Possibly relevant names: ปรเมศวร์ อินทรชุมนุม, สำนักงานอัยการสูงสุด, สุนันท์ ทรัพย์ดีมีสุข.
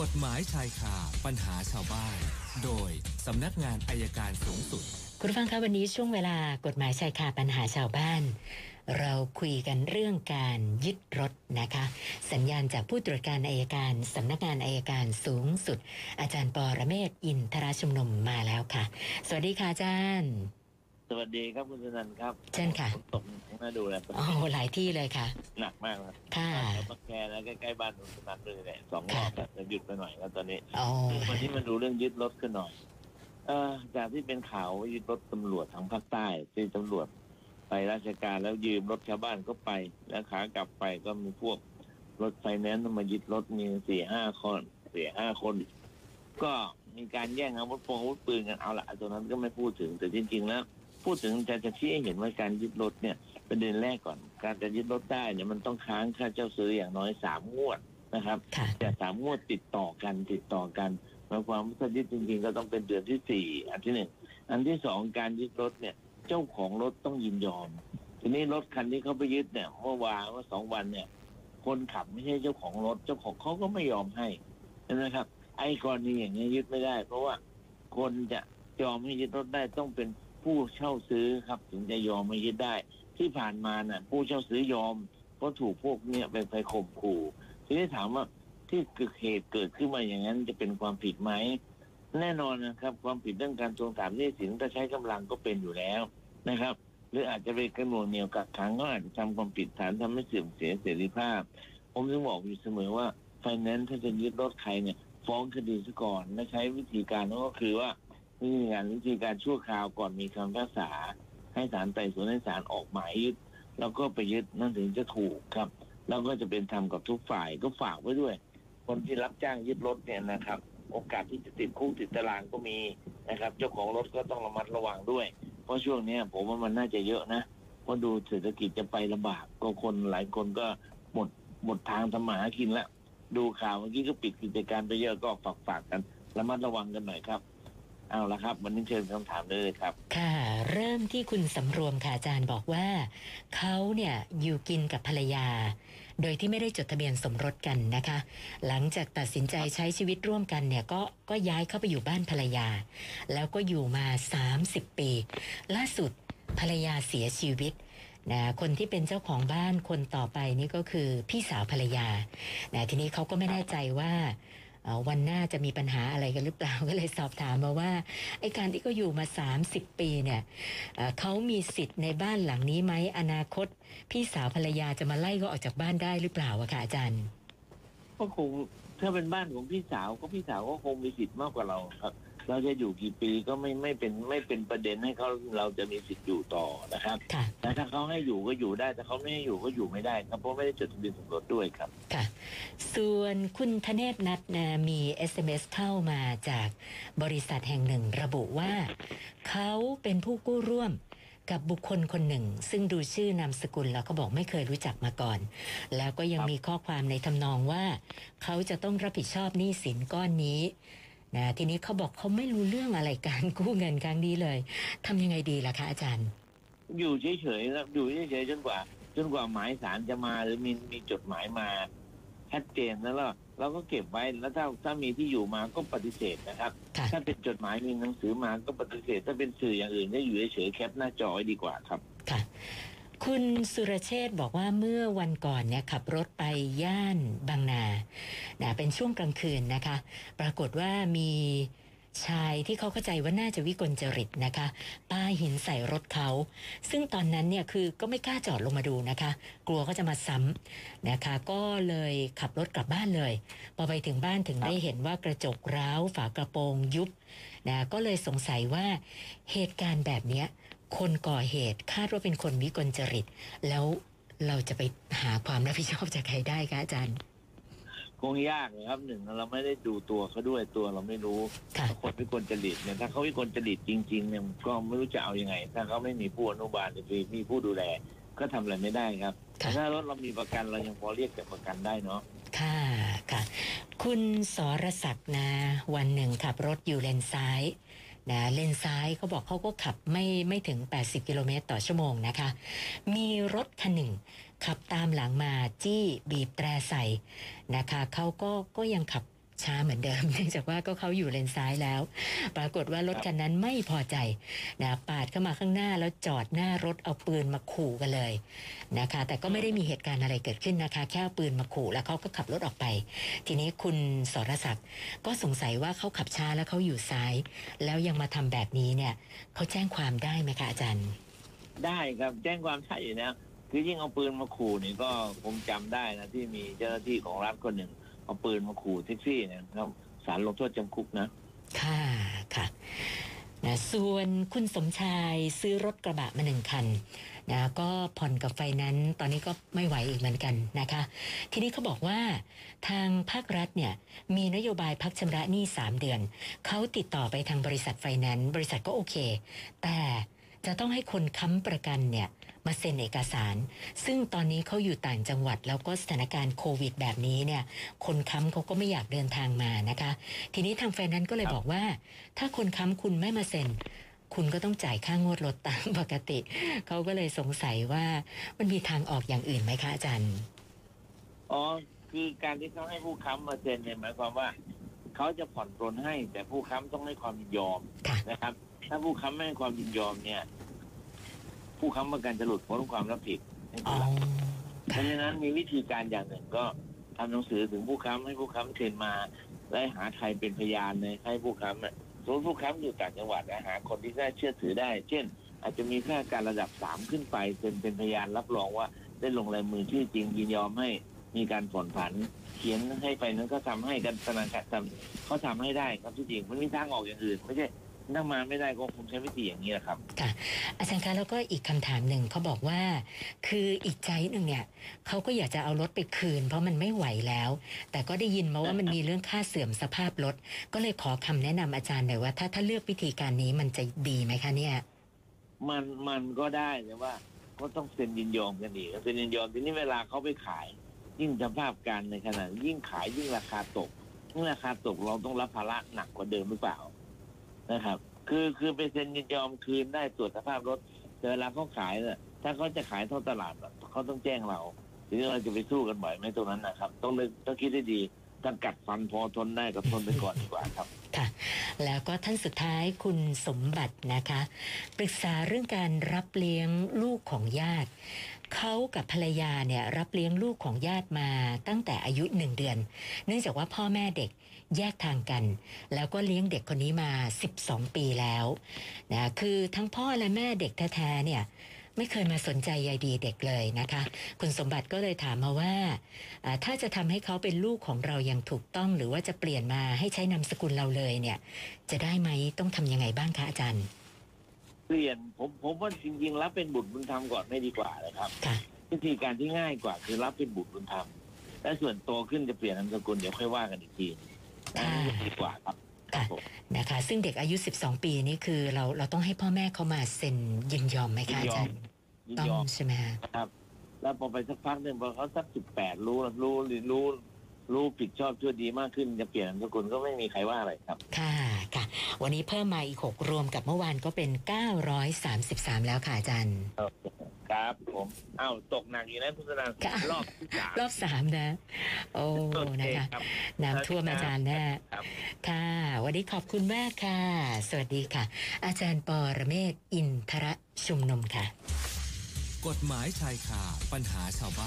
กฎหมายชายคาปัญหาชาวบ้านโดยสำนักงานอัยการสูงสุดคุณผู้ฟังคะวันนี้ช่วงเวลากฎหมายชายคาปัญหาชาวบ้านเราคุยกันเรื่องการยึดรถนะคะสัญญาณจากผู้ตรวจการอัยการสำนักงานอัยการสูงสุดอาจารย์ปรเมศวร์อินทรชุมนุมมาแล้วค่ะสวัสดีค่ะอาจารย์สวัสดีครับคุณสุนันท์ครับเช่นค่ะตกมาดูแลโอ้หลายที่เลยค่ะหนักมากครับค่ะบางแคแล้วใกล้ๆบ้านคุณสุนันท์เลยแหละสองรอบจะหยุดไปหน่อยแล้วตอนนี้วันนี้มาดูเรื่องยึดรถกันหน่อยจากที่เป็นข่าวยึดรถตำรวจทางภาคใต้ที่ตำรวจไปราชการแล้วยืมรถชาวบ้านก็ไปแล้วขากลับไปก็มีพวกรถไฟแนนซ์มายึดรถมีสี่ห้าคนก็มีการแย่งอาวุธปืนกันเอาละตรงนั้นก็ไม่พูดถึงแต่จริงๆแล้วพูดถึงจะชี้ให้เห็นว่าการยึดรถเนี่ยประเด็นแรกก่อนการจะยึดรถได้เนี่ยมันต้องค้างค่าเจ้าซื้ออย่างน้อย3 งวดนะครับแต่3 งวดติดต่อกันหมายความว่าถ้ายึดจริงๆก็ต้องเป็นเดือนที่4อันที่1อันที่2การยึดรถเนี่ยเจ้าของรถต้องยินยอมทีนี้รถคันที่เขาไปยึดเนี่ยเมื่อวานว่า2 วันเนี่ยคนขับไม่ใช่เจ้าของรถเจ้าของเขาก็ไม่ยอมให้นะครับไอ้กรณีอย่างนี้ยึดไม่ได้เพราะว่าคนจะยอมให้ยึดรถได้ต้องเป็นผู้เช่าซื้อครับถึงจะยอมไม่ยึดได้ที่ผ่านมาน่ะผู้เช่าซื้อยอมเพราะถูกพวกเนี้ยเป็นไปข่มขู่ทีนี้ถามว่าที่เกิดเหตุเกิดขึ้นมาอย่างนั้นจะเป็นความผิดไหมแน่นอนนะครับความผิดเรื่องการทวงถามหนี้สินถ้าใช้กำลังก็เป็นอยู่แล้วนะครับหรืออาจจะเป็นการหน่วงเหนี่ยวกักขังก็อาจจะทำความผิดฐานทำให้เสื่อมเสียเสรีภาพผมถึงบอกอยู่เสมอว่าไฟแนนซ์ถ้าจะยึดรถใครเนี่ยฟ้องคดีซะก่อนและใช้วิธีการก็คือว่าวิธีการชั่วคราวก่อนมีคำพิพากษาให้ศาลไต่สวนให้ศาลออกหมายยึดแล้วก็ไปยึดนั่นถึงจะถูกครับแล้วก็จะเป็นธรรมกับทุกฝ่ายก็ฝากไว้ด้วยคนที่รับจ้างยึดรถเนี่ยนะครับโอกาสที่จะติดคุกติดตารางก็มีนะครับเจ้าของรถก็ต้องระมัดระวังด้วยเพราะช่วงนี้ผมว่ามันน่าจะเยอะนะเพราะดูเศรษฐกิจจะไปลำบากก็คนหลายคนก็หมดทางทำมาหากินแล้วดูข่าวเมื่อกี้ก็ปิดกิจการไปเยอะก็ฝากกันระมัดระวังกันหน่อยครับเอาละครับวันนี้เชิญคำถามเลยครับค่ะเริ่มที่คุณสำรวมค่ะอาจารย์บอกว่าเขาเนี่ยอยู่กินกับภรรยาโดยที่ไม่ได้จดทะเบียนสมรสกันนะคะหลังจากตัดสินใจใช้ชีวิตร่วมกันเนี่ยก็ย้ายเข้าไปอยู่บ้านภรรยาแล้วก็อยู่มา30 ปีล่าสุดภรรยาเสียชีวิตนะคนที่เป็นเจ้าของบ้านคนต่อไปนี่ก็คือพี่สาวภรรยานะทีนี้เขาก็ไม่แน่ใจว่าวันหน้าจะมีปัญหาอะไรกันหรือเปล่าก็เลยสอบถามมาว่าไอ้การที่เขาอยู่มา30 ปีเนี่ยเขามีสิทธิ์ในบ้านหลังนี้ไหมอนาคตพี่สาวภรรยาจะมาไล่เขาออกจากบ้านได้หรือเปล่าอะค่ะอาจารย์ก็คงถ้าเป็นบ้านของพี่สาวก็คงมีสิทธิ์มากกว่าเราครับเราจะอยู่กี่ปีก็ไม่เป็นประเด็นให้เราจะมีสิทธิ์อยู่ต่อนะครับแต่ถ้าเขาให้อยู่ก็อยู่ได้แต่เขาไม่ให้อยู่ก็อยู่ไม่ได้ครับเพราะไม่ได้จดทะเบียนสมรสด้วยครับค่ะส่วนคุณธเนศนัทนะมี SMS เข้ามาจากบริษัทแห่งหนึ่งระบุว่าเขาเป็นผู้กู้ร่วมกับบุคคลคนหนึ่งซึ่งดูชื่อนามสกุลแล้วก็บอกไม่เคยรู้จักมาก่อนแล้วก็ยังมีข้อความในทำนองว่าเขาจะต้องรับผิดชอบหนี้สินก้อนนี้นะทีนี้เขาบอกเขาไม่รู้เรื่องอะไรการกู้เงินครั้งนี้เลยทำยังไงดีล่ะคะอาจารย์อยู่เฉยๆครับอยู่เฉยๆจนกว่าหมายศาลจะมาหรือมีจดหมายมาชัดเจนแล้วเราก็เก็บไว้แล้วถ้ามีที่อยู่มาก็ปฏิเสธนะครับถ้าเป็นจดหมายมีหนังสือมาก็ปฏิเสธถ้าเป็นสื่ออย่างอื่นก็อยู่เฉยๆแคปหน้าจอดีกว่าครับค่ะคุณสุรเชษฐ์บอกว่าเมื่อวันก่อนเนี่ยขับรถไปย่านบางนาเป็นช่วงกลางคืนนะคะปรากฏว่ามีชายที่เขาเข้าใจว่าน่าจะวิกลจริตนะคะปาหินใส่รถเขาซึ่งตอนนั้นเนี่ยคือก็ไม่กล้าจอดลงมาดูนะคะกลัวเขาจะมาซ้ำนะคะก็เลยขับรถกลับบ้านเลยพอไปถึงบ้านถึงได้เห็นว่ากระจกร้าวฝากระโปรงยุบนะก็เลยสงสัยว่าเหตุการณ์แบบนี้คนก่อเหตุคาดว่าเป็นคนวิกลจริตแล้วเราจะไปหาความรับผิดชอบจากใครได้คะอาจารย์คงยากนะครับหนึ่งเราไม่ได้ดูตัวเขาด้วยตัวเราไม่รู้คนวิกลจริตเนี่ยถ้าเขาวิกลจริตจริงๆเนี่ยก็ไม่รู้จะเอายังไงถ้าเขาไม่มีผู้อนุบาลหรือมีผู้ดูแลก็ทำอะไรไม่ได้ครับถ้ารถเรามีประกันเรายังพอเรียกจากประกันได้เนาะค่ะค่ะคุณสรศักดิ์นะวันหนึ่งขับรถอยู่เลนซ้ายนะเลนซ้ายเขาบอกเขาก็ขับไม่ถึง80 กิโลเมตรต่อชั่วโมงนะคะมีรถคันหนึ่งขับตามหลังมาจี้บีบแตรใส่นะคะเขาก็ยังขับ ช้าเหมือนเดิมเนื่องจากว่าก็เขาอยู่เลนซ้ายแล้วปรากฏว่ารถคันนั้นไม่พอใจนะปาดเข้ามาข้างหน้าแล้วจอดหน้ารถเอาปืนมาขู่กันเลยนะคะแต่ก็ไม่ได้มีเหตุการณ์อะไรเกิดขึ้นนะคะแค่ปืนมาขู่แล้วเขาก็ขับรถออกไปทีนี้คุณสรศักดิ์ก็สงสัยว่าเขาขับช้าแล้วเขาอยู่ซ้ายแล้วยังมาทำแบบนี้เนี่ยเขาแจ้งความได้ไหมคะอาจารย์ได้ครับแจ้งความได้อยู่แล้วคือยิ่งเอาปืนมาขู่นี่ก็ผมจำได้นะที่มีเจ้าหน้าที่ของรัฐคนหนึ่งเอาปืนมาขู่แท็กซี่เนี่ยครับศาลลงโทษจำคุกนะค่ะค่ะนะส่วนคุณสมชายซื้อรถกระบะมา1 คันนะก็ผ่อนกับไฟแนนซ์ตอนนี้ก็ไม่ไหวอีกเหมือนกันนะคะทีนี้เขาบอกว่าทางภาครัฐเนี่ยมีนโยบายพักชำระหนี้3 เดือนเขาติดต่อไปทางบริษัทไฟแนนซ์บริษัทก็โอเคแต่จะต้องให้คนค้ำประกันเนี่ยมาเซ็นเอกสารซึ่งตอนนี้เขาอยู่ต่างจังหวัดแล้วก็สถานการณ์โควิดแบบนี้เนี่ยคนค้ำเขาก็ไม่อยากเดินทางมานะคะทีนี้ทางไฟแนนซ์ก็เลยบอกว่าถ้าคนค้ำคุณไม่มาเซ็นคุณก็ต้องจ่ายค่างวดรถตามปกติเขาก็เลยสงสัยว่ามันมีทางออกอย่างอื่นไหมคะอาจารย์อ๋อคือการที่เขาให้ผู้ค้ำมาเซ็นเนี่ยหมายความว่าเขาจะผ่อนปรนให้แต่ผู้ค้ำต้องให้ความยินยอมนะครับถ้าผู้ค้ำไม่ให้ความยินยอมเนี่ยผู้ค้ำประกันจะหลุดพ้นความรับผิดเพราะฉะนั้นมีวิธีการอย่างหนึ่งก็ทำหนังสือถึงผู้ค้ำให้ผู้ค้ำเซ็นมาและหาใครเป็นพยานในให้ผู้ค้ำสมมติผู้ค้ำอยู่ต่างจังหวัดหาคนที่น่าเชื่อถือได้เช่นอาจจะมีข้าราชการระดับ3ขึ้นไปเป็นพยานรับรองว่าได้ลงลายมือชื่อจริงยินยอมให้มีการผ่อนผันเขียนให้ไปนั้นก็ทำให้กันธนาคารเขาทำให้ได้ครับที่จริงมันมีทางออกอย่างอื่นไม่ใช่ถ้ามาไม่ได้ก็คงใช้วิธีอย่างนี้แหละครับค่ะอาจารย์คะแล้วก็อีกคำถามหนึ่งเขาบอกว่าคืออีกใจหนึ่งเนี่ยเขาก็อยากจะเอารถไปคืนเพราะมันไม่ไหวแล้วแต่ก็ได้ยินมาว่ามันมีเรื่องค่าเสื่อมสภาพรถก็เลยขอคำแนะนำอาจารย์หน่อยว่าถ้าเลือกวิธีการนี้มันจะดีไหมคะเนี่ยมันก็ได้แต่ว่าก็ต้องเซ็นยินยอมกันดีเซ็นยินยอมทีนี้เวลาเขาไปขายยิ่งสภาพการในขณะยิ่งขายยิ่งราคาตกยิ่งราคาตกเราต้องรับภาระหนักกว่าเดิมหรือเปล่านะครับคือไปเซ็นยินยอมคืนได้ตรวจสภาพรถแต่เวลาเขาขายเนี่ยถ้าเขาจะขายเท่าตลาดเขาต้องแจ้งเราทีนี้เราจะไปสู้กันบ่อยไหมตรงนั้นนะครับต้องคิดให้ดีถ้ากัดฟันพอทนได้ก็ทนไปก่อนดีกว่าครับค่ะแล้วก็ท่านสุดท้ายคุณสมบัตินะคะปรึกษาเรื่องการรับเลี้ยงลูกของญาติเขากับภรรยาเนี่ยรับเลี้ยงลูกของญาติมาตั้งแต่อายุ1 เดือนเนื่องจากว่าพ่อแม่เด็กแยกทางกันแล้วก็เลี้ยงเด็กคนนี้มา12 ปีแล้วนะคือทั้งพ่อและแม่เด็กแท้ๆเนี่ยไม่เคยมาสนใจใยดีเด็กเลยนะคะคุณสมบัติก็เลยถามมาว่าถ้าจะทำให้เขาเป็นลูกของเราอย่างถูกต้องหรือว่าจะเปลี่ยนมาให้ใช้นามสกุลเราเลยเนี่ยจะได้ไหมต้องทำยังไงบ้างคะอาจารย์เปลี่ยนผมว่าจริงๆรับเป็นบุตรบุญธรรมก่อนไม่ดีกว่าเลยครับวิธีการที่ง่ายกว่าคือรับเป็นบุตรบุญธรรมและส่วนโตขึ้นจะเปลี่ยนนามสกุลเดี๋ยวค่อยว่ากันอีกทีดีกว่าครับนะคะซึ่งเด็กอายุ12 ปีนี่คือเราต้องให้พ่อแม่เขามาเซ็นยินยอมไหมคะอาจารย์ต้องใช่ไหมครับแล้วพอไปสักพักหนึ่งพอเขาสัก18รู้ผิดชอบชั่วดีมากขึ้นจะเปลี่ยนนามสกุลก็ไม่มีใครว่าอะไรครับค่ะค่ะวันนี้เพิ่มมาอีก6รวมกับเมื่อวานก็เป็น933แล้วค่ะอาจารย์ครับผมตกหนักอีกแล้วพุทธนาการรอบ 3นะโอ้นะคะน้ำท่วมอาจารย์แน่ค่ะวันนี้ขอบคุณมากค่ะสวัสดีค่ะอาจารย์ปรเมศวร์อินทรชุมนุมค่ะกฎหมายชายคาปัญหาชาวบ้าน